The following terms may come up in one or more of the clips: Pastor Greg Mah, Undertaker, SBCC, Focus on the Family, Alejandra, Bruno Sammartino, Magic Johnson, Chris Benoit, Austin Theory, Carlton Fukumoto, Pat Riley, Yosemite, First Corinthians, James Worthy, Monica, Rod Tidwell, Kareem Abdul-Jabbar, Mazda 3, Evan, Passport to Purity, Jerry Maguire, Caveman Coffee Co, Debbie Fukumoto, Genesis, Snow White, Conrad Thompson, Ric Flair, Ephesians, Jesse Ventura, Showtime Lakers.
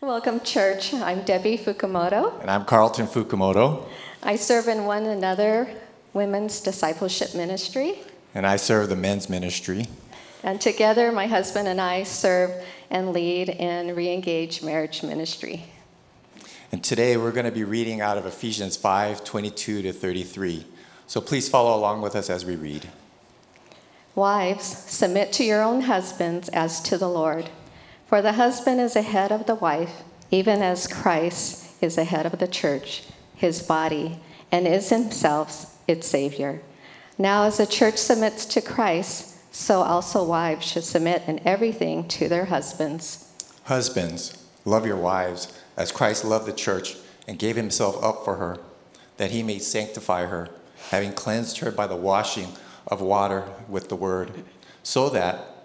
Welcome, church. I'm Debbie Fukumoto. And I'm Carlton Fukumoto. I serve in One Another Women's Discipleship Ministry. And I serve the men's ministry. And together, my husband and I serve and lead in Re-Engage Marriage Ministry. And today, we're going to be reading out of Ephesians 5:22-33. So please follow along with us as we read. Wives, submit to your own husbands as to the Lord. For the husband is the head of the wife, even as Christ is the head of the church, his body, and is himself its Savior. Now as the church submits to Christ, so also wives should submit in everything to their husbands. Husbands, love your wives, as Christ loved the church and gave himself up for her, that he may sanctify her, having cleansed her by the washing of water with the word, so that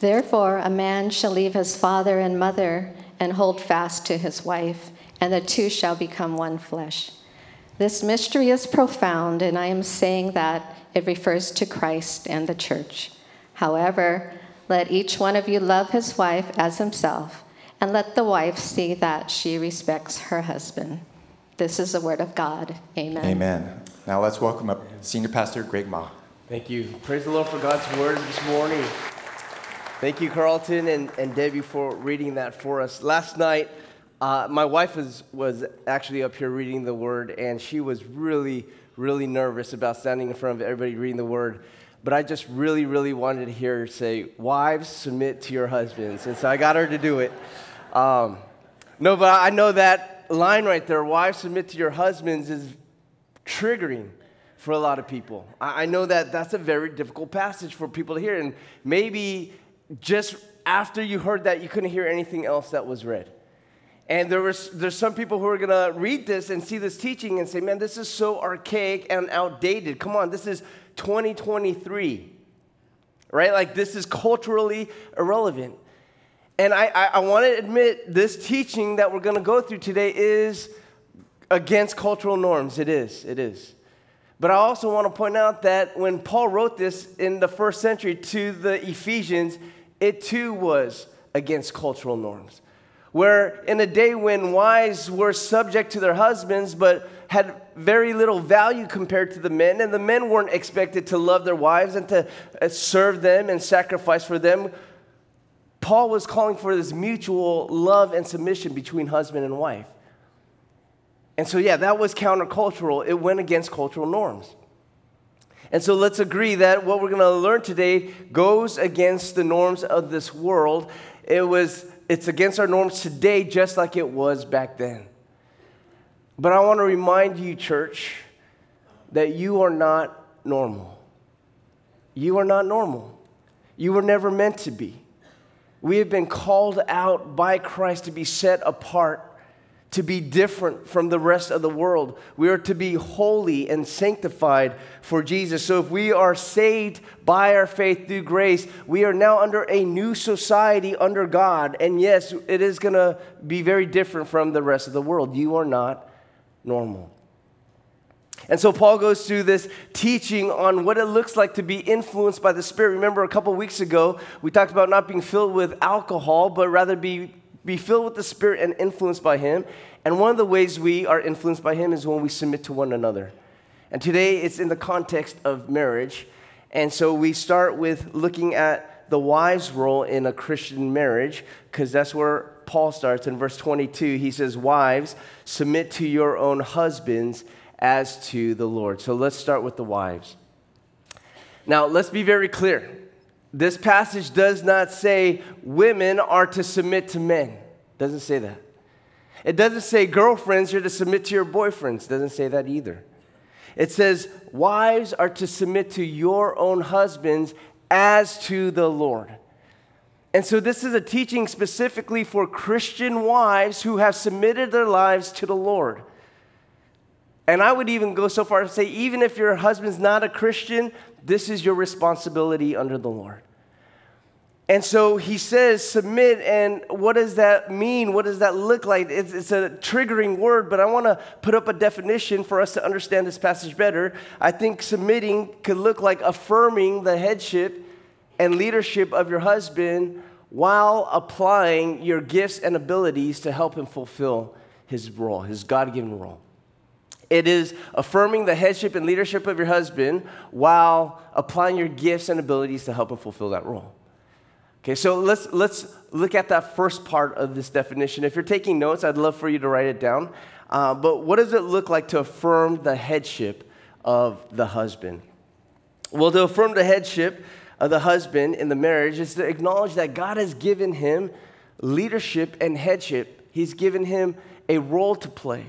Therefore, a man shall leave his father and mother and hold fast to his wife, and the two shall become one flesh. This mystery is profound, and I am saying that it refers to Christ and the church. However, let each one of you love his wife as himself, and let the wife see that she respects her husband. This is the word of God. Amen. Amen. Now let's welcome up Senior Pastor Greg Mah. Thank you. Praise the Lord for God's word this morning. Thank you, Carlton and Debbie, for reading that for us. Last night, my wife was actually up here reading the word, and she was really, really nervous about standing in front of everybody reading the word. But I just really, really wanted to hear her say, wives, submit to your husbands. And so I got her to do it. No, but I know that line right there, wives, submit to your husbands, is triggering for a lot of people. I know that that's a very difficult passage for people to hear. And maybe just after you heard that, you couldn't hear anything else that was read. And there's some people who are going to read this and see this teaching and say, man, this is so archaic and outdated. Come on, this is 2023, right? Like, this is culturally irrelevant. And I want to admit, this teaching that we're going to go through today is against cultural norms. It is. But I also want to point out that when Paul wrote this in the first century to the Ephesians, it too was against cultural norms. Where in a day when wives were subject to their husbands but had very little value compared to the men, and the men weren't expected to love their wives and to serve them and sacrifice for them, Paul was calling for this mutual love and submission between husband and wife. And so, yeah, that was countercultural. It went against cultural norms. And so let's agree that what we're going to learn today goes against the norms of this world. It's against our norms today, just like it was back then. But I want to remind you, church, that you are not normal. You are not normal. You were never meant to be. We have been called out by Christ to be set apart, to be different from the rest of the world. We are to be holy and sanctified for Jesus. So if we are saved by our faith through grace, we are now under a new society under God. And yes, it is going to be very different from the rest of the world. You are not normal. And so Paul goes through this teaching on what it looks like to be influenced by the Spirit. Remember, a couple weeks ago, we talked about not being filled with alcohol, but rather be filled with the Spirit and influenced by Him. And one of the ways we are influenced by Him is when we submit to one another. And today it's in the context of marriage. And so we start with looking at the wives' role in a Christian marriage, because that's where Paul starts in verse 22. He says, wives, submit to your own husbands as to the Lord. So let's start with the wives. Now, let's be very clear. This passage does not say women are to submit to men. It doesn't say that. It doesn't say girlfriends, you're to submit to your boyfriends. It doesn't say that either. It says wives are to submit to your own husbands as to the Lord. And so this is a teaching specifically for Christian wives who have submitted their lives to the Lord. And I would even go so far as to say, even if your husband's not a Christian, this is your responsibility under the Lord. And so he says, submit, and what does that mean? What does that look like? It's a triggering word, but I want to put up a definition for us to understand this passage better. I think submitting could look like affirming the headship and leadership of your husband while applying your gifts and abilities to help him fulfill his role, his God-given role. It is affirming the headship and leadership of your husband while applying your gifts and abilities to help him fulfill that role. Okay, so let's look at that first part of this definition. If you're taking notes, I'd love for you to write it down. But what does it look like to affirm the headship of the husband? Well, to affirm the headship of the husband in the marriage is to acknowledge that God has given him leadership and headship. He's given him a role to play,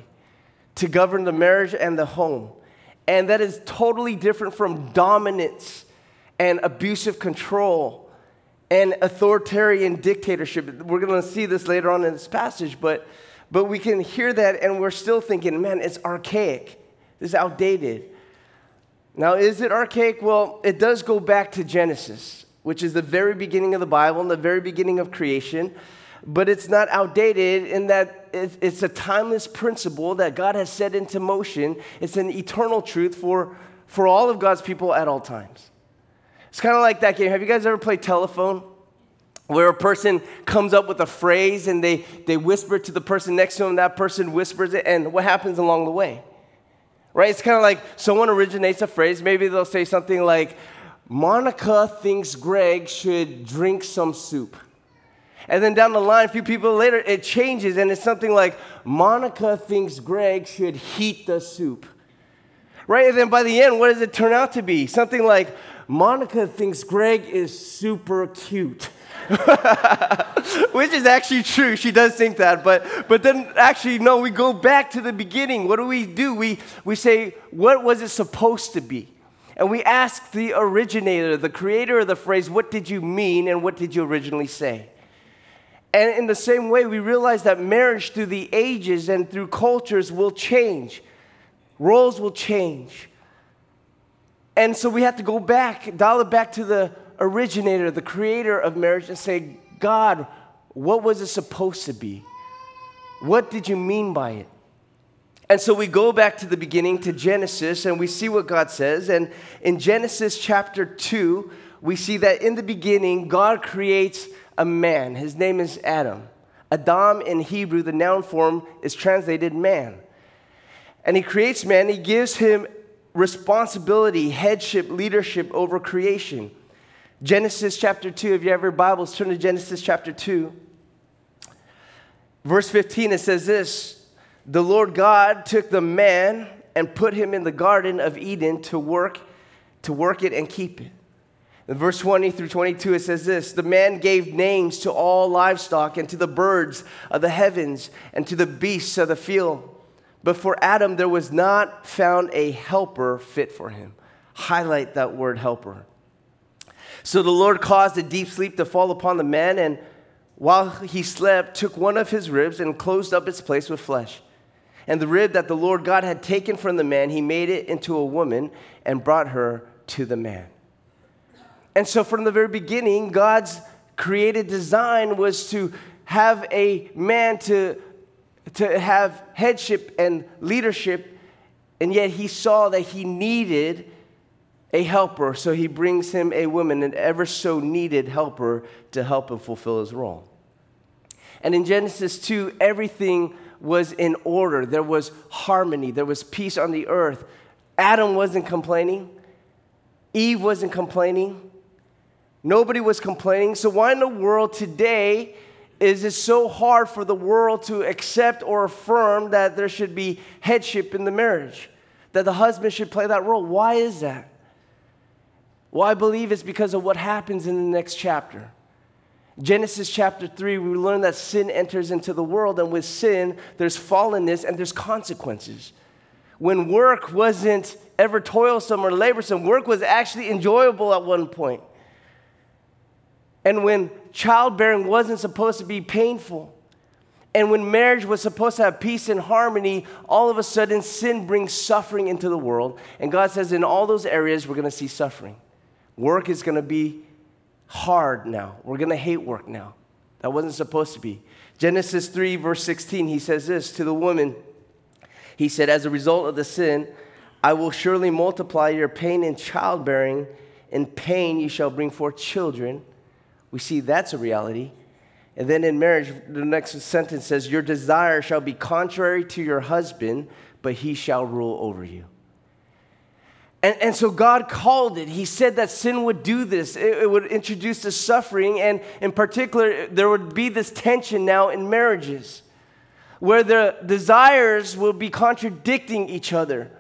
to govern the marriage and the home. And that is totally different from dominance and abusive control and authoritarian dictatorship. We're going to see this later on in this passage, but we can hear that and we're still thinking, man, it's archaic. It's outdated. Now, is it archaic? Well, it does go back to Genesis, which is the very beginning of the Bible and the very beginning of creation, but it's not outdated in that it's a timeless principle that God has set into motion. It's an eternal truth for all of God's people at all times. It's kind of like that game. Have you guys ever played telephone? Where a person comes up with a phrase and they whisper to the person next to them, that person whispers it, and what happens along the way? Right? It's kind of like someone originates a phrase. Maybe they'll say something like, Monica thinks Greg should drink some soup. And then down the line, a few people later, it changes, and it's something like, Monica thinks Greg should heat the soup. Right? And then by the end, what does it turn out to be? Something like, Monica thinks Greg is super cute. Which is actually true. She does think that. But then actually, no, we go back to the beginning. What do? We say, what was it supposed to be? And we ask the originator, the creator of the phrase, what did you mean and what did you originally say? And in the same way, we realize that marriage through the ages and through cultures will change. Roles will change. And so we have to go back, dial it back to the originator, the creator of marriage, and say, God, what was it supposed to be? What did you mean by it? And so we go back to the beginning, to Genesis, and we see what God says. And in Genesis chapter 2, we see that in the beginning, God creates a man. His name is Adam. Adam in Hebrew, the noun form, is translated man. And he creates man. He gives him responsibility, headship, leadership over creation. Genesis chapter 2, if you have your Bibles, turn to Genesis chapter 2. Verse 15, it says this, the Lord God took the man and put him in the garden of Eden to work it and keep it. In verse 20 through 22, it says this, the man gave names to all livestock and to the birds of the heavens and to the beasts of the field. But for Adam, there was not found a helper fit for him. Highlight that word helper. So the Lord caused a deep sleep to fall upon the man, and while he slept, took one of his ribs and closed up its place with flesh. And the rib that the Lord God had taken from the man, he made it into a woman and brought her to the man. And so from the very beginning, God's created design was to have a man to have headship and leadership, and yet he saw that he needed a helper, so he brings him a woman, an ever so needed helper, to help him fulfill his role. And in Genesis 2, everything was in order. There was harmony. There was peace on the earth. Adam wasn't complaining. Eve wasn't complaining. Nobody was complaining. So why in the world today is it so hard for the world to accept or affirm that there should be headship in the marriage, that the husband should play that role? Why is that? Well, I believe it's because of what happens in the next chapter. Genesis chapter 3, we learn that sin enters into the world, and with sin, there's fallenness and there's consequences. When work wasn't ever toilsome or laborsome, work was actually enjoyable at one point. and when childbearing wasn't supposed to be painful, and when marriage was supposed to have peace and harmony, all of a sudden sin brings suffering into the world. And God says in all those areas, we're going to see suffering. Work is going to be hard now. We're going to hate work now. That wasn't supposed to be. Genesis 3, verse 16, he says this to the woman. He said, as a result of the sin, I will surely multiply your pain in childbearing. In pain you shall bring forth children. We see that's a reality. And then in marriage, the next sentence says, your desire shall be contrary to your husband, but he shall rule over you. And so God called it. He said that sin would do this. It would introduce the suffering. And in particular, there would be this tension now in marriages where the desires will be contradicting each other.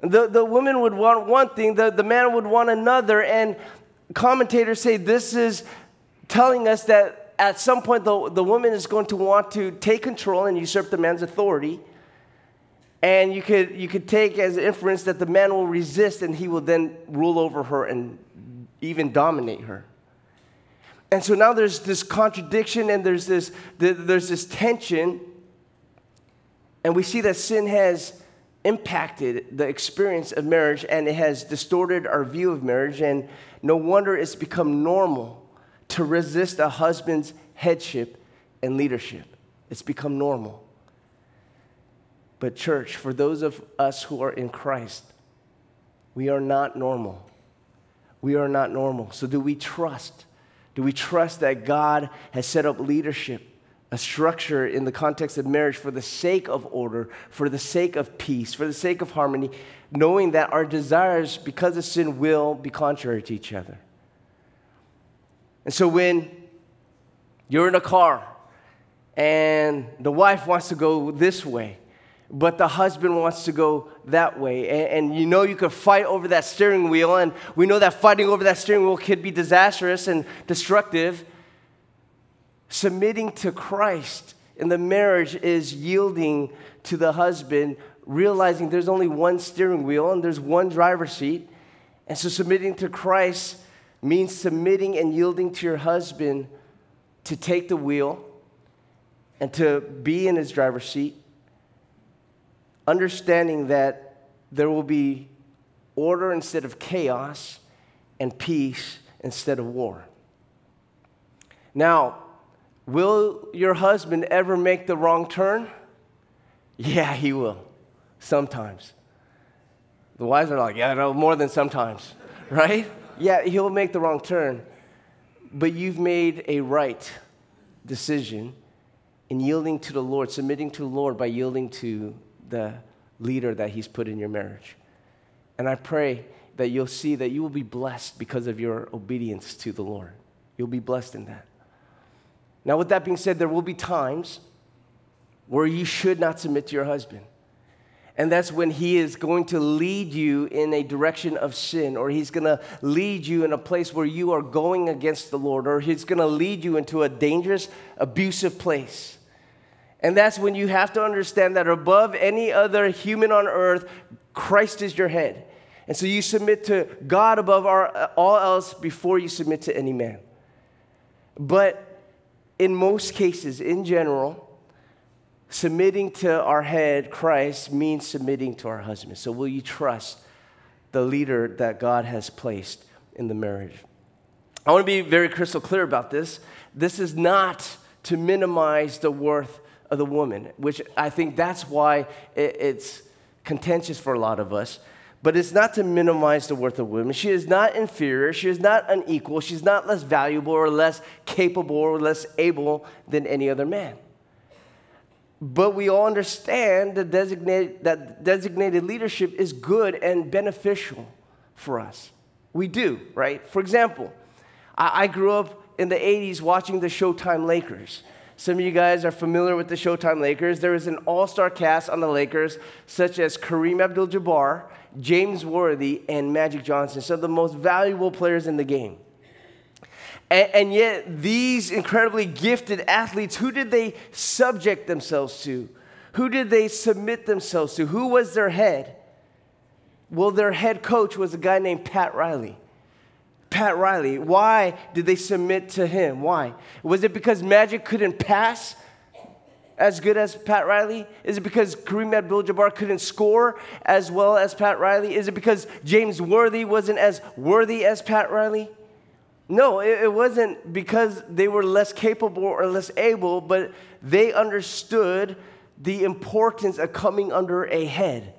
The woman would want one thing. The man would want another. And commentators say this is telling us that at some point, the woman is going to want to take control and usurp the man's authority. And you could take as inference that the man will resist and he will then rule over her and even dominate her. And so now there's this contradiction and there's this tension. And we see that sin has impacted the experience of marriage and it has distorted our view of marriage. And no wonder it's become normal to resist a husband's headship and leadership. It's become normal. But church, for those of us who are in Christ, we are not normal. We are not normal. So do we trust? Do we trust that God has set up leadership, a structure in the context of marriage for the sake of order, for the sake of peace, for the sake of harmony, knowing that our desires, because of sin, will be contrary to each other? And so when you're in a car and the wife wants to go this way, but the husband wants to go that way, and you know you could fight over that steering wheel, and we know that fighting over that steering wheel could be disastrous and destructive. Submitting to Christ in the marriage is yielding to the husband, realizing there's only one steering wheel and there's one driver's seat. And so submitting to Christ means submitting and yielding to your husband to take the wheel and to be in his driver's seat, understanding that there will be order instead of chaos and peace instead of war. Now, will your husband ever make the wrong turn? Yeah, he will, sometimes. The wives are like, yeah, no, more than sometimes, right? Yeah, he'll make the wrong turn, but you've made a right decision in yielding to the Lord, submitting to the Lord by yielding to the leader that he's put in your marriage. And I pray that you'll see that you will be blessed because of your obedience to the Lord. You'll be blessed in that. Now, with that being said, there will be times where you should not submit to your husband. And that's when he is going to lead you in a direction of sin, or he's going to lead you in a place where you are going against the Lord, or he's going to lead you into a dangerous, abusive place. And that's when you have to understand that above any other human on earth, Christ is your head. And so you submit to God above all else before you submit to any man. But in most cases, in general, submitting to our head, Christ, means submitting to our husband. So will you trust the leader that God has placed in the marriage? I want to be very crystal clear about this. This is not to minimize the worth of the woman, which I think that's why it's contentious for a lot of us. But it's not to minimize the worth of women. She is not inferior. She is not unequal. She's not less valuable or less capable or less able than any other man. But we all understand that designated leadership is good and beneficial for us. We do, right? For example, I grew up in the 80s watching the Showtime Lakers. Some of you guys are familiar with the Showtime Lakers. There was an all-star cast on the Lakers, such as Kareem Abdul-Jabbar, James Worthy, and Magic Johnson, some of the most valuable players in the game. And yet, these incredibly gifted athletes, who did they subject themselves to? Who did they submit themselves to? Who was their head? Well, their head coach was a guy named Pat Riley. Pat Riley? Why did they submit to him? Why? Was it because Magic couldn't pass as good as Pat Riley? Is it because Kareem Abdul-Jabbar couldn't score as well as Pat Riley? Is it because James Worthy wasn't as worthy as Pat Riley? No, it wasn't because they were less capable or less able, but they understood the importance of coming under a head.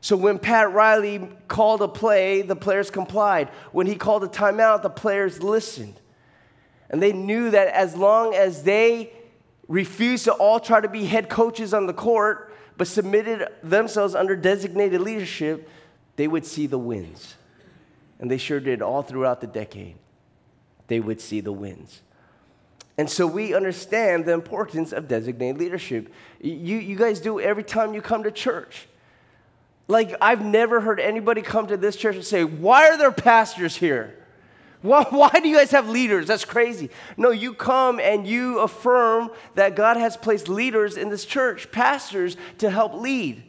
So when Pat Riley called a play, the players complied. When he called a timeout, the players listened. And they knew that as long as they refused to all try to be head coaches on the court, but submitted themselves under designated leadership, they would see the wins. And they sure did all throughout the decade. They would see the wins. And so we understand the importance of designated leadership. You guys do every time you come to church. Like, I've never heard anybody come to this church and say, why are there pastors here? Why do you guys have leaders? That's crazy. No, you come and you affirm that God has placed leaders in this church, pastors, to help lead.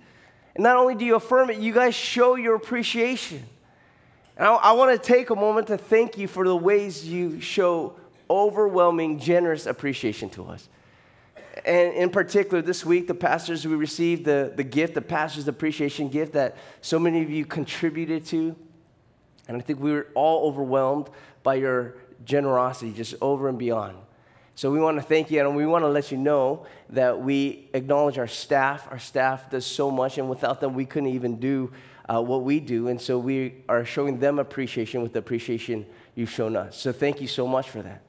And not only do you affirm it, you guys show your appreciation. And I want to take a moment to thank you for the ways you show overwhelming, generous appreciation to us. And in particular, this week, the pastors, we received the gift, the pastor's appreciation gift that so many of you contributed to. And I think we were all overwhelmed by your generosity, just over and beyond. So we want to thank you, and we want to let you know that we acknowledge our staff. Our staff does so much, and without them, we couldn't even do what we do. And so we are showing them appreciation with the appreciation you've shown us. So thank you so much for that.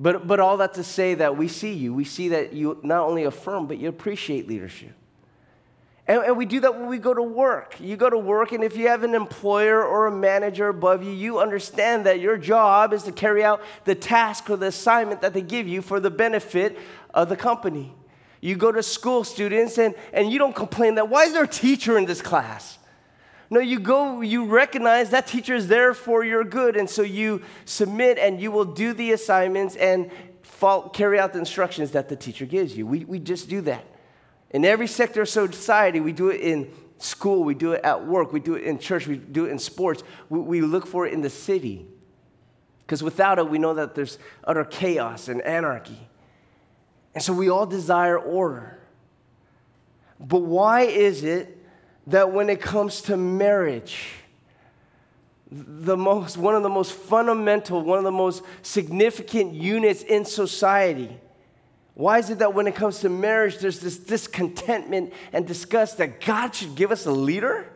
But all that to say that we see you. We see that you not only affirm, but you appreciate leadership. And we do that when we go to work. You go to work, and if you have an employer or a manager above you, you understand that your job is to carry out the task or the assignment that they give you for the benefit of the company. You go to school, students, and you don't complain that, why is there a teacher in this class? No, you go, you recognize that teacher is there for your good, and so you submit and you will do the assignments and carry out the instructions that the teacher gives you. We just do that. In every sector of society, we do it in school, we do it at work, we do it in church, we do it in sports. We look for it in the city. Because without it, we know that there's utter chaos and anarchy. And so we all desire order. But why is it that when it comes to marriage, one of the most significant units in society, why is it that when it comes to marriage, there's this discontentment and disgust that God should give us a leader?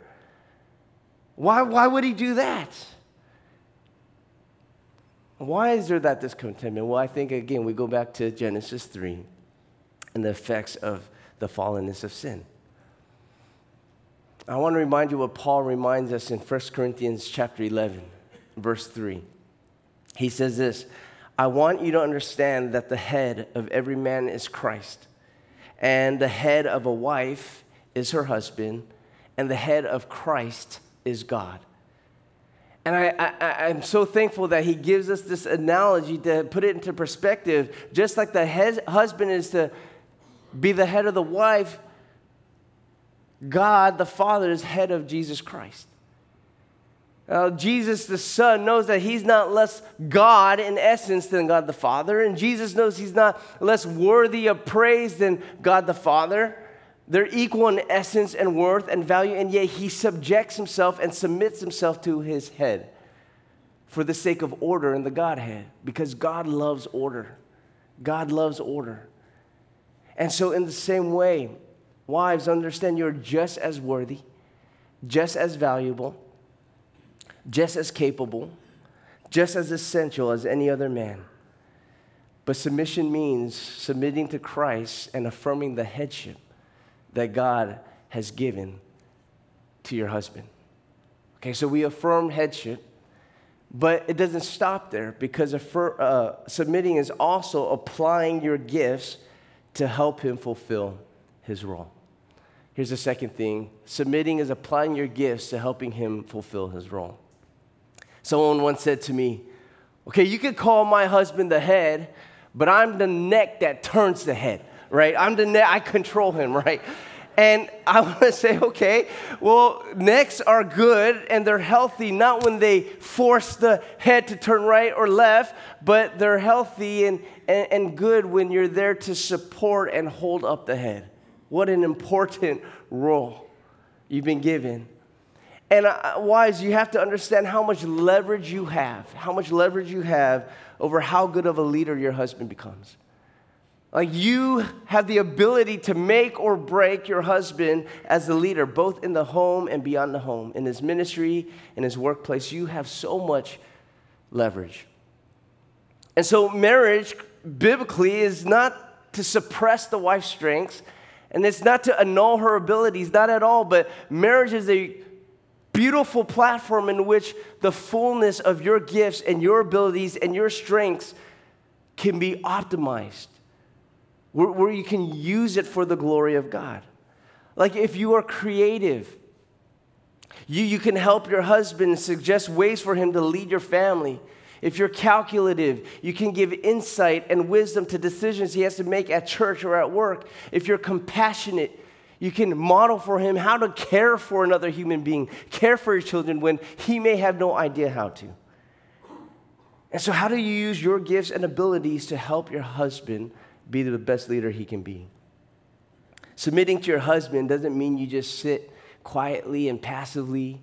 Why would he do that? Why is there that discontentment? Well, I think, again, we go back to Genesis 3 and the effects of the fallenness of sin. I want to remind you what Paul reminds us in First Corinthians chapter 11, verse 3. He says this, I want you to understand that the head of every man is Christ, and the head of a wife is her husband, and the head of Christ is God. And I'm so thankful that he gives us this analogy to put it into perspective. Just like the husband is to be the head of the wife, God, the Father, is head of Jesus Christ. Now, Jesus, the Son, knows that he's not less God in essence than God the Father, and Jesus knows he's not less worthy of praise than God the Father. They're equal in essence and worth and value, and yet he subjects himself and submits himself to his head for the sake of order in the Godhead, because God loves order. God loves order. And so in the same way, wives, understand you're just as worthy, just as valuable, just as capable, just as essential as any other man. But submission means submitting to Christ and affirming the headship that God has given to your husband. Okay, so we affirm headship, but it doesn't stop there, because submitting is also applying your gifts to help him fulfill his role. Here's the second thing. Submitting is applying your gifts to helping him fulfill his role. Someone once said to me, okay, you could call my husband the head, but I'm the neck that turns the head, right? I control him, right? And I want to say, okay, well, necks are good and they're healthy, not when they force the head to turn right or left, but they're healthy and good when you're there to support and hold up the head. What an important role you've been given. And wise, you have to understand how much leverage you have over how good of a leader your husband becomes. Like, you have the ability to make or break your husband as the leader, both in the home and beyond the home, in his ministry, in his workplace. You have so much leverage. And so marriage, biblically, is not to suppress the wife's strengths, and it's not to annul her abilities, not at all, but marriage is a beautiful platform in which the fullness of your gifts and your abilities and your strengths can be optimized, where you can use it for the glory of God. Like, if you are creative, you can help your husband suggest ways for him to lead your family. If you're calculative, you can give insight and wisdom to decisions he has to make at church or at work. If you're compassionate, you can model for him how to care for another human being, care for your children when he may have no idea how to. And so how do you use your gifts and abilities to help your husband be the best leader he can be? Submitting to your husband doesn't mean you just sit quietly and passively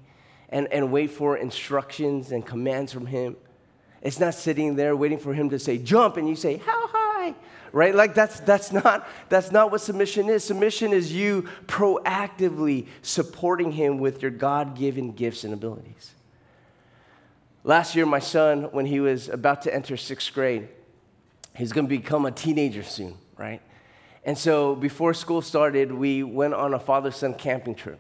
and wait for instructions and commands from him. It's not sitting there waiting for him to say, jump, and you say, how high? Right? Like, that's not what submission is. Submission is you proactively supporting him with your God-given gifts and abilities. Last year, my son, when he was about to enter 6th grade, he's going to become a teenager soon, right? And so before school started, we went on a father-son camping trip.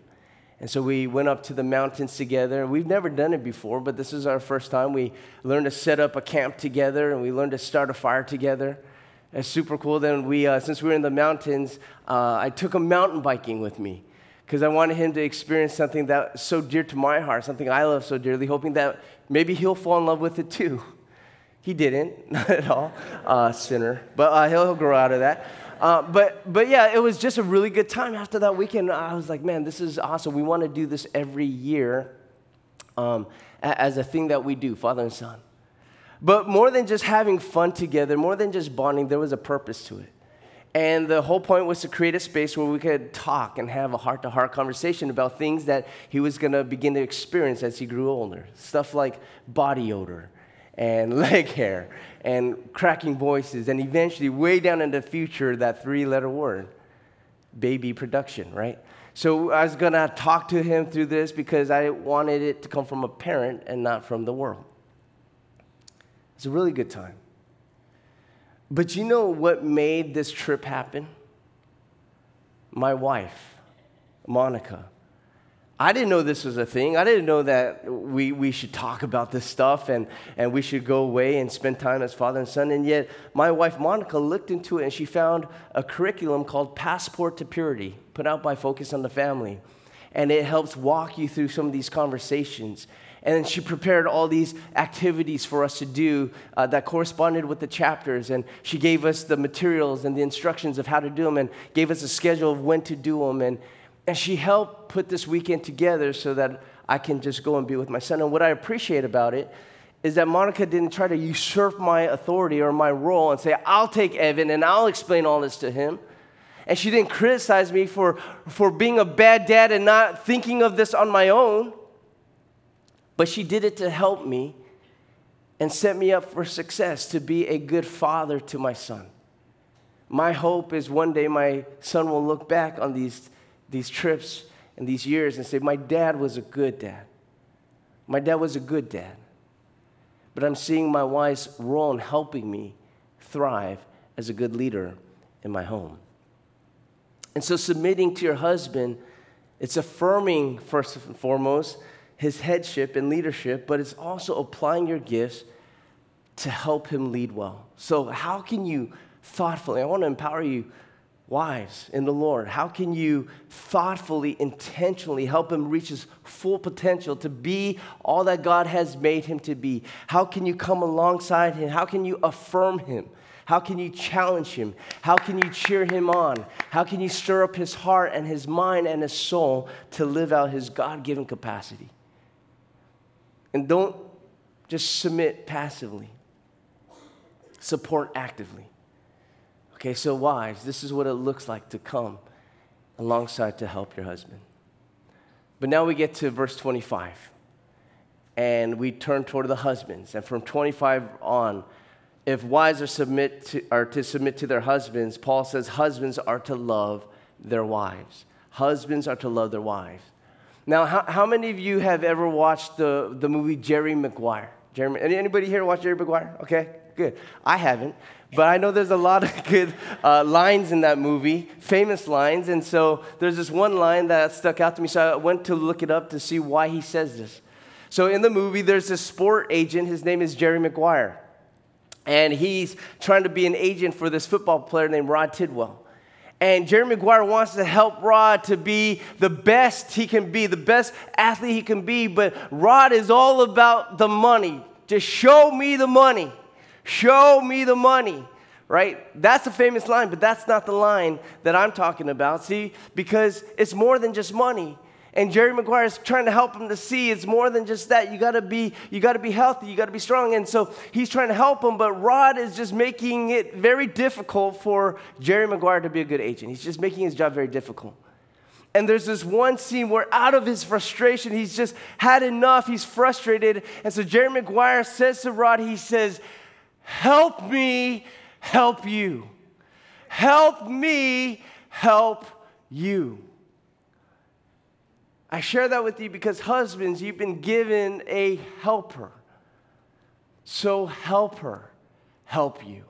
And so we went up to the mountains together. We've never done it before, but this is our first time. We learned to set up a camp together, and we learned to start a fire together. It's super cool. Then we, since we were in the mountains, I took him mountain biking with me because I wanted him to experience something that's so dear to my heart, something I love so dearly, hoping that maybe he'll fall in love with it too. He didn't, not at all, sinner. But he'll grow out of that. But yeah, it was just a really good time. After that weekend, I was like, man, this is awesome. We want to do this every year as a thing that we do, father and son. But more than just having fun together, more than just bonding, there was a purpose to it. And the whole point was to create a space where we could talk and have a heart-to-heart conversation about things that he was going to begin to experience as he grew older. Stuff like body odor, and leg hair, and cracking voices, and eventually, way down in the future, that 3-letter word, baby production, right? So I was going to talk to him through this because I wanted it to come from a parent and not from the world. It's a really good time. But you know what made this trip happen? My wife, Monica. I didn't know this was a thing. I didn't know that we should talk about this stuff and we should go away and spend time as father and son. And yet, my wife, Monica, looked into it, and she found a curriculum called Passport to Purity, put out by Focus on the Family. And it helps walk you through some of these conversations. And then she prepared all these activities for us to do that corresponded with the chapters. And she gave us the materials and the instructions of how to do them and gave us a schedule of when to do them. And she helped put this weekend together so that I can just go and be with my son. And what I appreciate about it is that Monica didn't try to usurp my authority or my role and say, I'll take Evan and I'll explain all this to him. And she didn't criticize me for being a bad dad and not thinking of this on my own. But she did it to help me and set me up for success to be a good father to my son. My hope is one day my son will look back on these trips and these years and say, my dad was a good dad. My dad was a good dad. But I'm seeing my wife's role in helping me thrive as a good leader in my home. And so submitting to your husband, it's affirming, first and foremost, his headship and leadership, but it's also applying your gifts to help him lead well. So how can you thoughtfully, I want to empower you, wives in the Lord, how can you thoughtfully, intentionally help him reach his full potential to be all that God has made him to be? How can you come alongside him? How can you affirm him? How can you challenge him? How can you cheer him on? How can you stir up his heart and his mind and his soul to live out his God-given capacity? And don't just submit passively. Support actively. Okay, so wives, this is what it looks like to come alongside to help your husband. But now we get to verse 25. And we turn toward the husbands. And from 25 on, if wives are to submit to their husbands, Paul says husbands are to love their wives. Husbands are to love their wives. Now, how many of you have ever watched the movie Jerry Maguire? Anybody here watch Jerry Maguire? Okay, good. I haven't, but I know there's a lot of good lines in that movie, famous lines, and so there's this one line that stuck out to me, so I went to look it up to see why he says this. So in the movie, there's this sport agent, his name is Jerry Maguire, and he's trying to be an agent for this football player named Rod Tidwell. And Jerry Maguire wants to help Rod to be the best he can be, the best athlete he can be. But Rod is all about the money. Just show me the money. Show me the money, right? That's a famous line, but that's not the line that I'm talking about, see? Because it's more than just money. And Jerry Maguire is trying to help him to see it's more than just that. You got to be healthy. You got to be strong. And so he's trying to help him, but Rod is just making it very difficult for Jerry Maguire to be a good agent. He's just making his job very difficult. And there's this one scene where out of his frustration, he's just had enough. He's frustrated. And so Jerry Maguire says to Rod, he says, "Help me help you. Help me help you." I share that with you because husbands, you've been given a helper. So help her help you.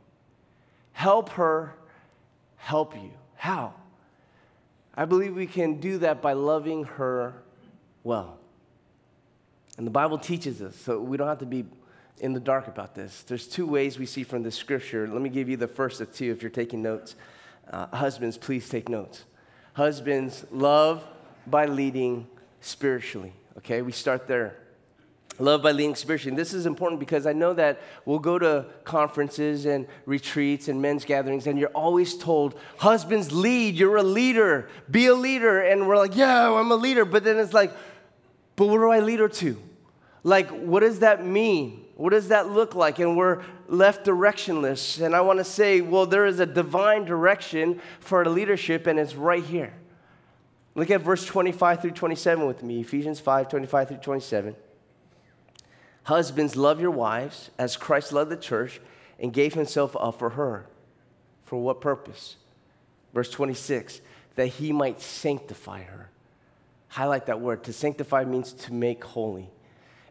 Help her help you. How? I believe we can do that by loving her well. And the Bible teaches us, so we don't have to be in the dark about this. There's two ways we see from the scripture. Let me give you the first of two if you're taking notes. Husbands, please take notes. Husbands, love by leading spiritually. Okay, we start there. Love by leading spiritually. And this is important because I know that we'll go to conferences and retreats and men's gatherings, and you're always told, husbands, lead. You're a leader. Be a leader. And we're like, yeah, I'm a leader. But then it's like, but what do I lead her to? Like, what does that mean? What does that look like? And we're left directionless. And I want to say, well, there is a divine direction for leadership, and it's right here. Look at verse 25 through 27 with me, Ephesians 5, 25 through 27. Husbands, love your wives as Christ loved the church and gave himself up for her. For what purpose? Verse 26, that he might sanctify her. Highlight that word. To sanctify means to make holy.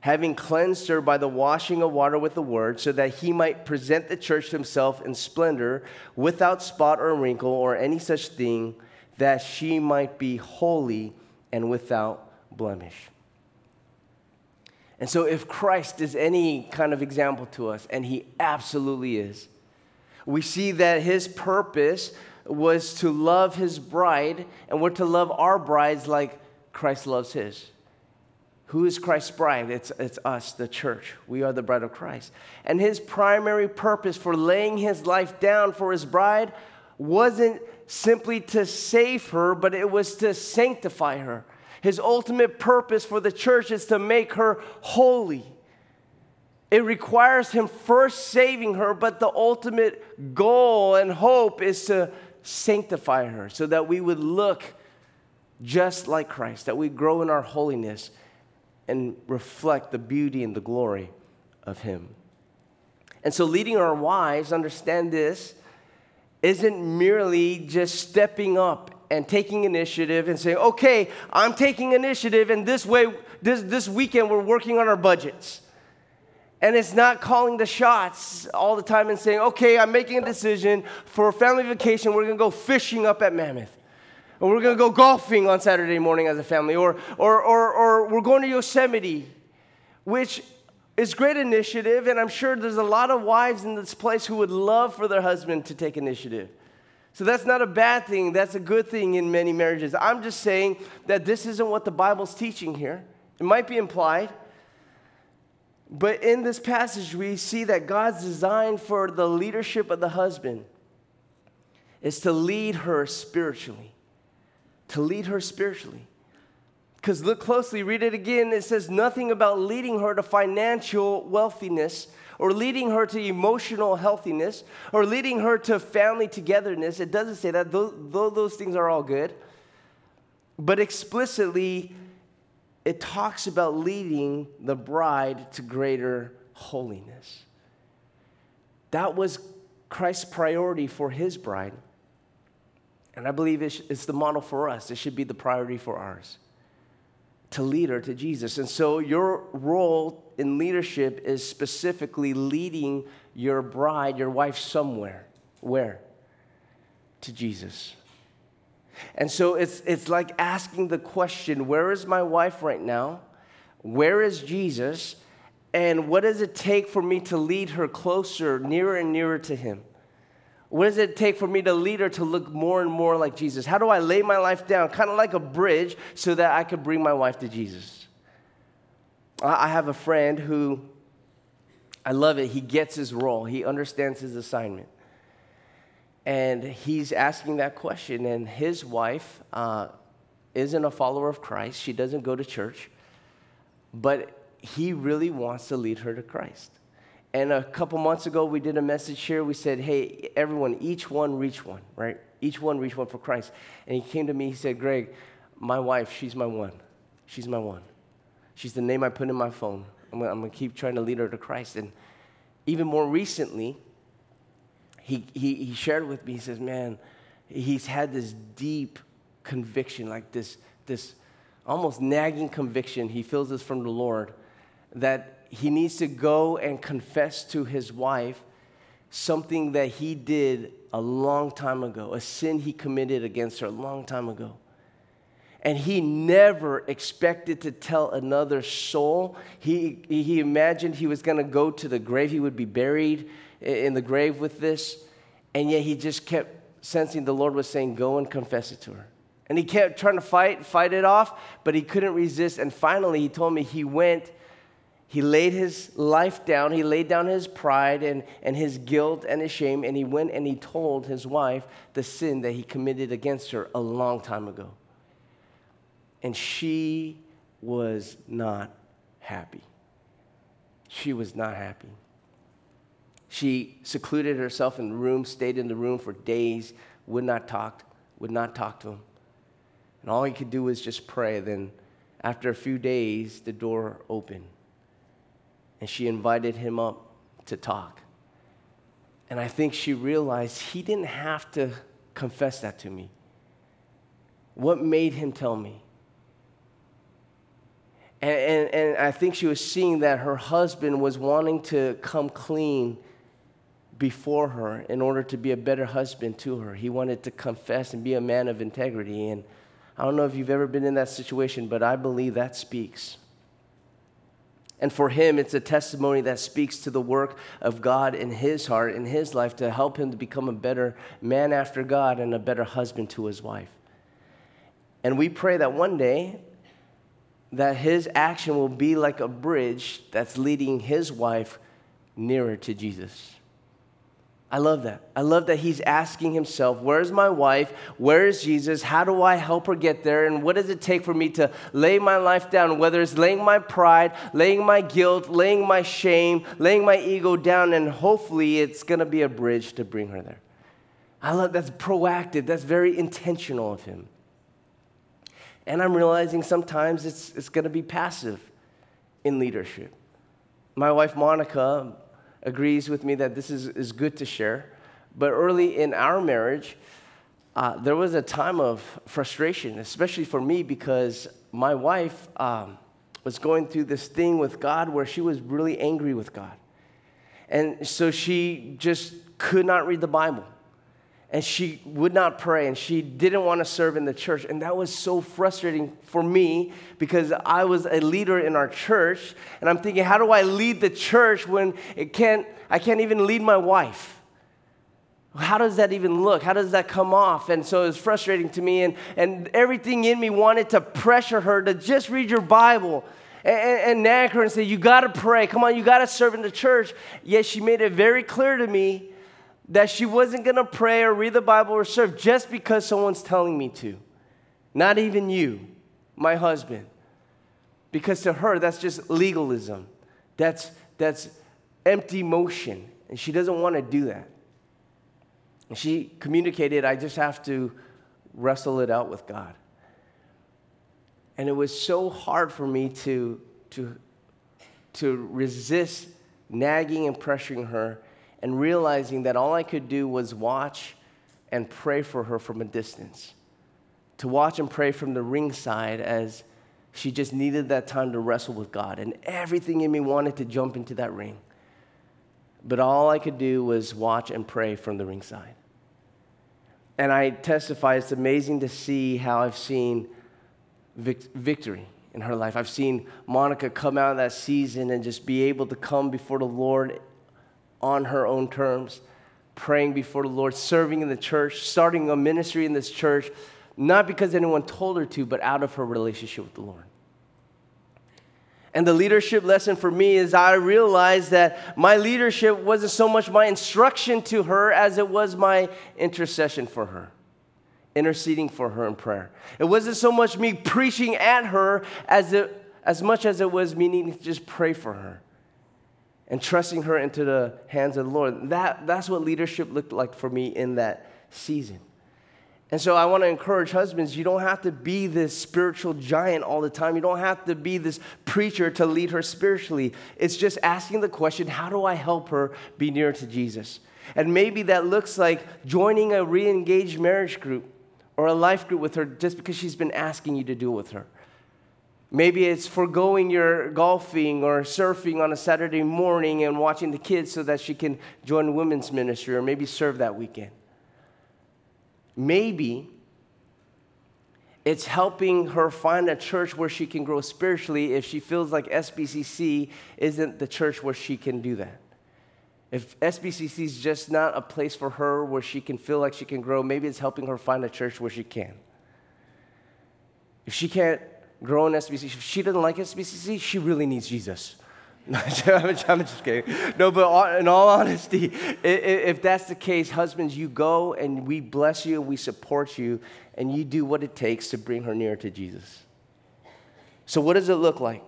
Having cleansed her by the washing of water with the word, so that he might present the church to himself in splendor, without spot or wrinkle or any such thing, that she might be holy and without blemish. And so if Christ is any kind of example to us, and he absolutely is, we see that his purpose was to love his bride, and we're to love our brides like Christ loves his. Who is Christ's bride? It's us, the church. We are the bride of Christ. And his primary purpose for laying his life down for his bride wasn't simply to save her, but it was to sanctify her. His ultimate purpose for the church is to make her holy. It requires him first saving her, but the ultimate goal and hope is to sanctify her so that we would look just like Christ, that we grow in our holiness and reflect the beauty and the glory of him. And so leading our wives, understand this, isn't merely just stepping up and taking initiative and saying, okay, I'm taking initiative, and this way, this weekend we're working on our budgets. And it's not calling the shots all the time and saying, okay, I'm making a decision for a family vacation. We're going to go fishing up at Mammoth. Or we're going to go golfing on Saturday morning as a family. Or we're going to Yosemite, which it's great initiative, and I'm sure there's a lot of wives in this place who would love for their husband to take initiative. So that's not a bad thing. That's a good thing in many marriages. I'm just saying that this isn't what the Bible's teaching here. It might be implied. But in this passage, we see that God's design for the leadership of the husband is to lead her spiritually. To lead her spiritually. Because look closely, read it again. It says nothing about leading her to financial wealthiness or leading her to emotional healthiness or leading her to family togetherness. It doesn't say that, though those things are all good. But explicitly, it talks about leading the bride to greater holiness. That was Christ's priority for his bride. And I believe it's the model for us. It should be the priority for ours, to lead her to Jesus. And so your role in leadership is specifically leading your bride, your wife, somewhere. Where? To Jesus. And so it's like asking the question, where is my wife right now? Where is Jesus? And what does it take for me to lead her closer, nearer and nearer to him? What does it take for me to lead her to look more and more like Jesus? How do I lay my life down, kind of like a bridge, so that I could bring my wife to Jesus? I have a friend who, I love it, he gets his role. He understands his assignment. And he's asking that question, and his wife isn't a follower of Christ. She doesn't go to church, but he really wants to lead her to Christ. And a couple months ago, we did a message here. We said, hey, everyone, each one reach one, right? Each one reach one for Christ. And he came to me, he said, Greg, my wife, she's my one. She's my one. She's the name I put in my phone. I'm going to keep trying to lead her to Christ. And even more recently, He shared with me, he says, man, he's had this deep conviction, like this almost nagging conviction, he feels this from the Lord, that he needs to go and confess to his wife something that he did a long time ago, a sin he committed against her a long time ago. And he never expected to tell another soul. He imagined he was going to go to the grave, he would be buried in the grave with this, and yet he just kept sensing the Lord was saying, go and confess it to her. And he kept trying to fight it off, but he couldn't resist, and finally he told me he went, he laid his life down, he laid down his pride and his guilt and his shame, and he went and he told his wife the sin that he committed against her a long time ago. And she was not happy. She was not happy. She secluded herself in the room, stayed in the room for days, would not talk to him. And all he could do was just pray. Then after a few days, the door opened. And she invited him up to talk. And I think she realized he didn't have to confess that to me. What made him tell me? And I think she was seeing that her husband was wanting to come clean before her in order to be a better husband to her. He wanted to confess and be a man of integrity. And I don't know if you've ever been in that situation, but I believe that speaks. And for him, it's a testimony that speaks to the work of God in his heart, in his life, to help him to become a better man after God and a better husband to his wife. And we pray that one day, that his action will be like a bridge that's leading his wife nearer to Jesus. I love that. I love that he's asking himself, where's my wife? Where is Jesus? How do I help her get there? And what does it take for me to lay my life down, whether it's laying my pride, laying my guilt, laying my shame, laying my ego down, and hopefully it's going to be a bridge to bring her there. I love that's proactive. That's very intentional of him. And I'm realizing sometimes it's going to be passive in leadership. My wife, Monica, agrees with me that this is good to share. But early in our marriage, there was a time of frustration, especially for me, because my wife was going through this thing with God where she was really angry with God. And so she just could not read the Bible. And she would not pray, and she didn't want to serve in the church. And that was so frustrating for me because I was a leader in our church, and I'm thinking, how do I lead the church when I can't even lead my wife? How does that even look? How does that come off? And so it was frustrating to me, and everything in me wanted to pressure her to just read your Bible. and nag her and say, you got to pray. Come on, you got to serve in the church. Yet she made it very clear to me that she wasn't going to pray or read the Bible or serve just because someone's telling me to. Not even you, my husband. Because to her, that's just legalism. That's empty motion. And she doesn't want to do that. And she communicated, I just have to wrestle it out with God. And it was so hard for me to resist nagging and pressuring her and realizing that all I could do was watch and pray for her from a distance, to watch and pray from the ringside as she just needed that time to wrestle with God. And everything in me wanted to jump into that ring. But all I could do was watch and pray from the ringside. And I testify, it's amazing to see how I've seen victory in her life. I've seen Monica come out of that season and just be able to come before the Lord on her own terms, praying before the Lord, serving in the church, starting a ministry in this church, not because anyone told her to, but out of her relationship with the Lord. And the leadership lesson for me is I realized that my leadership wasn't so much my instruction to her as it was my intercession for her, interceding for her in prayer. It wasn't so much me preaching at her as much as it was me needing to just pray for her and trusting her into the hands of the Lord. That's what leadership looked like for me in that season. And so I want to encourage husbands, you don't have to be this spiritual giant all the time. You don't have to be this preacher to lead her spiritually. It's just asking the question, how do I help her be nearer to Jesus? And maybe that looks like joining a re-engaged marriage group or a life group with her just because she's been asking you to do it with her. Maybe it's forgoing your golfing or surfing on a Saturday morning and watching the kids so that she can join women's ministry or maybe serve that weekend. Maybe it's helping her find a church where she can grow spiritually if she feels like SBCC isn't the church where she can do that. If SBCC is just not a place for her where she can feel like she can grow, maybe it's helping her find a church where she can. If she can't grow in SBCC, if she doesn't like SBCC, she really needs Jesus. I'm just kidding. No, but in all honesty, if that's the case, husbands, you go and we bless you and we support you and you do what it takes to bring her nearer to Jesus. So what does it look like?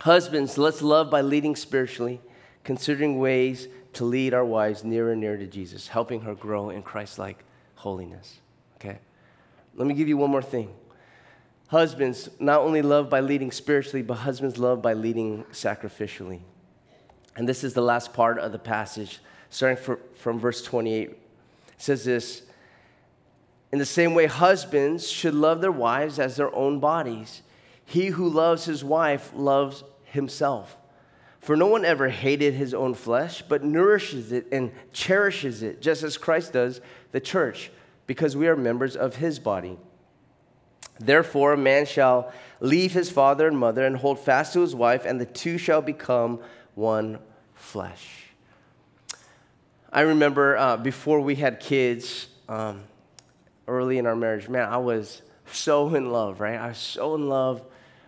Husbands, let's love by leading spiritually, considering ways to lead our wives nearer and nearer to Jesus, helping her grow in Christ-like holiness. Okay? Let me give you one more thing. Husbands, not only love by leading spiritually, but husbands love by leading sacrificially. And this is the last part of the passage, starting from verse 28. It says this, in the same way, husbands should love their wives as their own bodies. He who loves his wife loves himself. For no one ever hated his own flesh, but nourishes it and cherishes it, just as Christ does the church, because we are members of his body. Therefore, a man shall leave his father and mother and hold fast to his wife, and the two shall become one flesh. I remember before we had kids, early in our marriage, man, I was so in love, right? I was so in love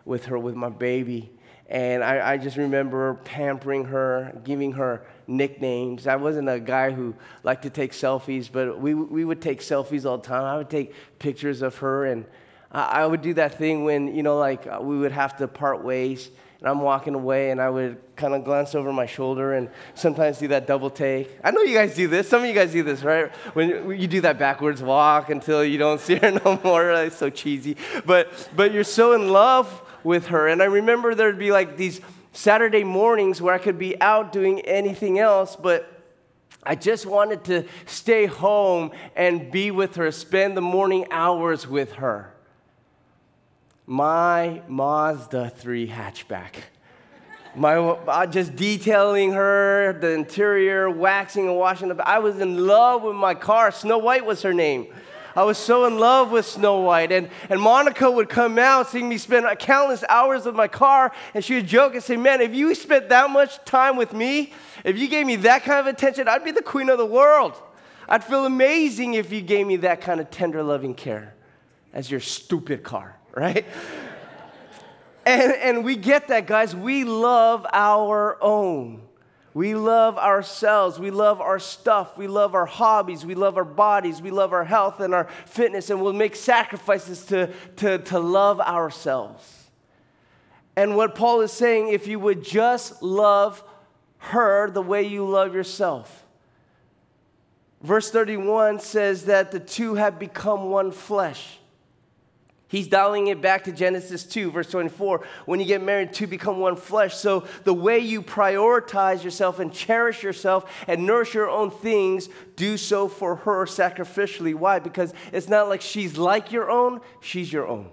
with her, with my baby. And I just remember pampering her, giving her nicknames. I wasn't a guy who liked to take selfies, but we would take selfies all the time. I would take pictures of her, and I would do that thing when, you know, like we would have to part ways and I'm walking away and I would kind of glance over my shoulder and sometimes do that double take. I know you guys do this. Some of you guys do this, right? When you do that backwards walk until you don't see her no more. It's so cheesy. But you're so in love with her. And I remember there'd be like these Saturday mornings where I could be out doing anything else, but I just wanted to stay home and be with her, spend the morning hours with her. My Mazda 3 hatchback. Just detailing her, the interior, waxing and washing. I was in love with my car. Snow White was her name. I was so in love with Snow White. And Monica would come out, seeing me spend countless hours with my car, and she would joke and say, man, if you spent that much time with me, if you gave me that kind of attention, I'd be the queen of the world. I'd feel amazing if you gave me that kind of tender, loving care as your stupid car. Right? And we get that, guys. We love our own. We love ourselves. We love our stuff. We love our hobbies. We love our bodies. We love our health and our fitness. And we'll make sacrifices to love ourselves. And what Paul is saying, if you would just love her the way you love yourself. Verse 31 says that the two have become one flesh. He's dialing it back to Genesis 2, verse 24. When you get married, two become one flesh. So the way you prioritize yourself and cherish yourself and nourish your own things, do so for her sacrificially. Why? Because it's not like she's like your own. She's your own.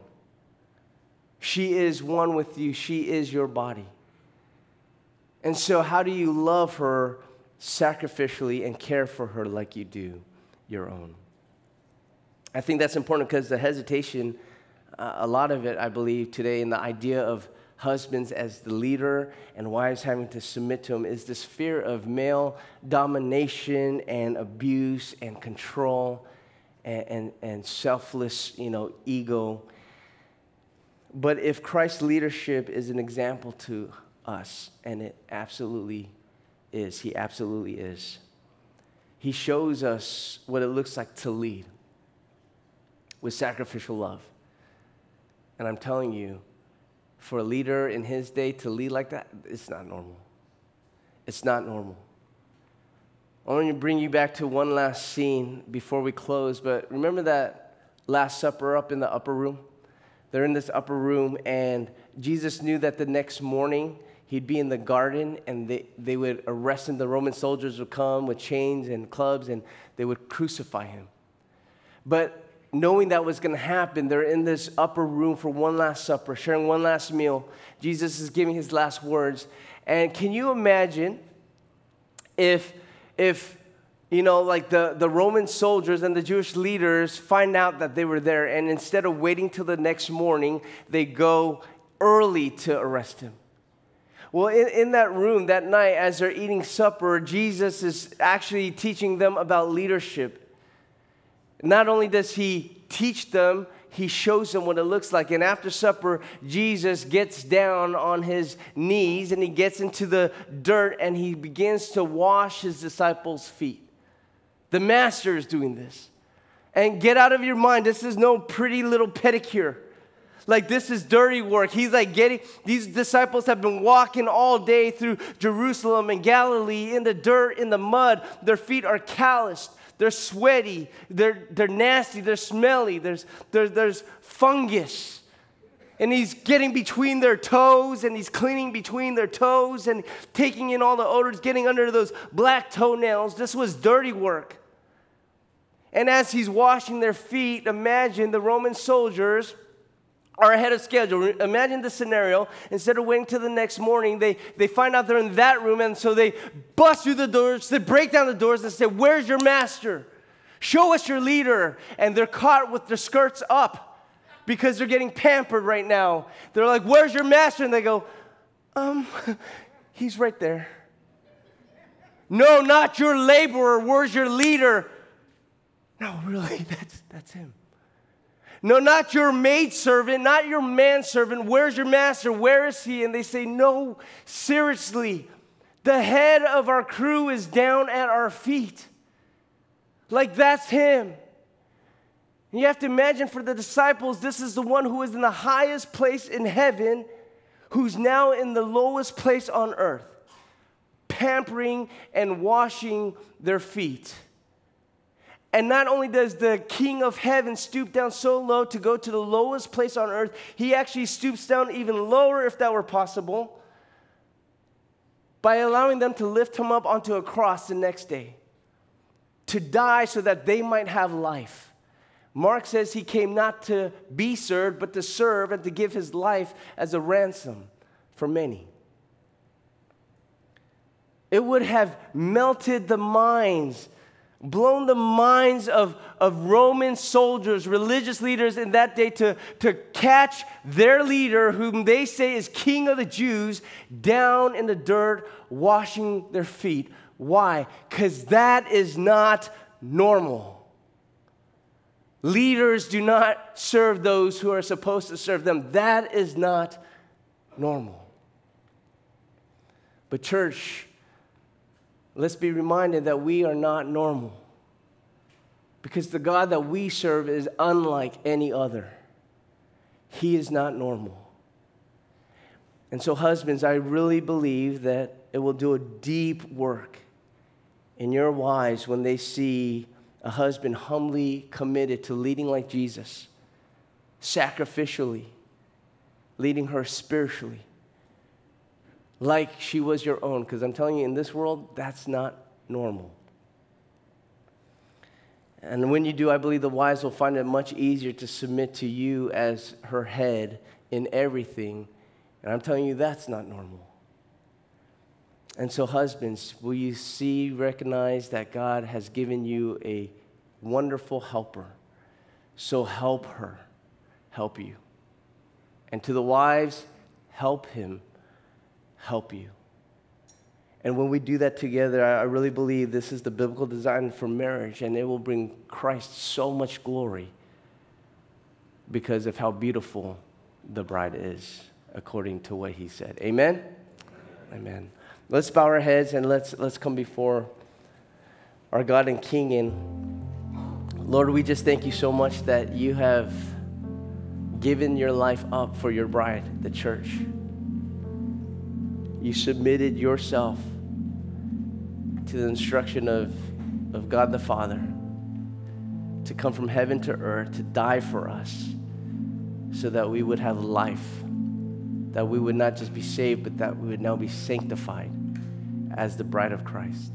She is one with you. She is your body. And so how do you love her sacrificially and care for her like you do your own? I think that's important because the hesitation, a lot of it, I believe, today in the idea of husbands as the leader and wives having to submit to him is this fear of male domination and abuse and control and selfless, ego. But if Christ's leadership is an example to us, and it absolutely is, he absolutely is, he shows us what it looks like to lead with sacrificial love. And I'm telling you, for a leader in his day to lead like that, it's not normal. It's not normal. I want to bring you back to one last scene before we close, but remember that Last Supper up in the upper room? They're in this upper room, and Jesus knew that the next morning he'd be in the garden, and they would arrest him. The Roman soldiers would come with chains and clubs, and they would crucify him. But knowing that was going to happen, they're in this upper room for one last supper, sharing one last meal. Jesus is giving his last words. And can you imagine if the Roman soldiers and the Jewish leaders find out that they were there, and instead of waiting till the next morning, they go early to arrest him? Well, in that room that night, as they're eating supper, Jesus is actually teaching them about leadership. Not only does he teach them, he shows them what it looks like. And after supper, Jesus gets down on his knees and he gets into the dirt and he begins to wash his disciples' feet. The master is doing this. And get out of your mind, this is no pretty little pedicure. Like, this is dirty work. He's like getting, these disciples have been walking all day through Jerusalem and Galilee in the dirt, in the mud. Their feet are calloused. They're sweaty, they're nasty, they're smelly, there's fungus. And he's getting between their toes, and he's cleaning between their toes, and taking in all the odors, getting under those black toenails. This was dirty work. And as he's washing their feet, imagine the Roman soldiers are ahead of schedule. Imagine the scenario. Instead of waiting till the next morning, they find out they're in that room, and so they bust through the doors, they break down the doors and say, "Where's your master? Show us your leader." And they're caught with their skirts up because they're getting pampered right now. They're like, "Where's your master?" And they go, "He's right there." "No, not your laborer. Where's your leader?" "No, really, that's him." "No, not your maidservant, not your manservant. Where's your master? Where is he?" And they say, "No, seriously, the head of our crew is down at our feet. Like, that's him." And you have to imagine, for the disciples, this is the one who is in the highest place in heaven, who's now in the lowest place on earth, pampering and washing their feet. And not only does the King of Heaven stoop down so low to go to the lowest place on earth, he actually stoops down even lower, if that were possible, by allowing them to lift him up onto a cross the next day, to die so that they might have life. Mark says he came not to be served, but to serve and to give his life as a ransom for many. It would have melted the minds, blown the minds of Roman soldiers, religious leaders in that day, to catch their leader, whom they say is King of the Jews, down in the dirt, washing their feet. Why? Because that is not normal. Leaders do not serve those who are supposed to serve them. That is not normal. But church, let's be reminded that we are not normal, because the God that we serve is unlike any other. He is not normal. And so husbands, I really believe that it will do a deep work in your wives when they see a husband humbly committed to leading like Jesus, sacrificially, leading her spiritually, like she was your own. Because I'm telling you, in this world, that's not normal. And when you do, I believe the wives will find it much easier to submit to you as her head in everything. And I'm telling you, that's not normal. And so husbands, will you see, recognize that God has given you a wonderful helper. So help her, help you. And to the wives, help him, help you. And when we do that together, I really believe this is the biblical design for marriage, and it will bring Christ so much glory because of how beautiful the bride is, according to what he said. Amen? Amen. Amen. Let's bow our heads and let's come before our God and King. And Lord, we just thank you so much that you have given your life up for your bride, the church. You submitted yourself to the instruction of God the Father to come from heaven to earth, to die for us so that we would have life, that we would not just be saved, but that we would now be sanctified as the bride of Christ.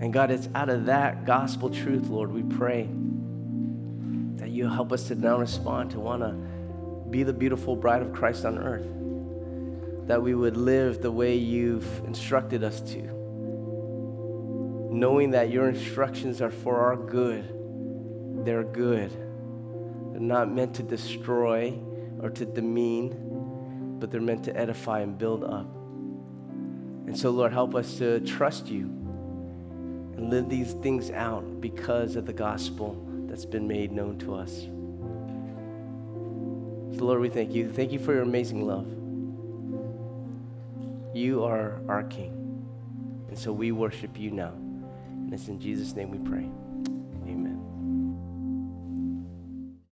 And God, it's out of that gospel truth, Lord, we pray that you help us to now respond, to want to be the beautiful bride of Christ on earth, that we would live the way you've instructed us to, knowing that your instructions are for our good. They're good. They're not meant to destroy or to demean, but they're meant to edify and build up. And so, Lord, help us to trust you and live these things out because of the gospel that's been made known to us. So, Lord, we thank you. Thank you for your amazing love. You are our King. And so we worship you now. And it's in Jesus' name we pray. Amen.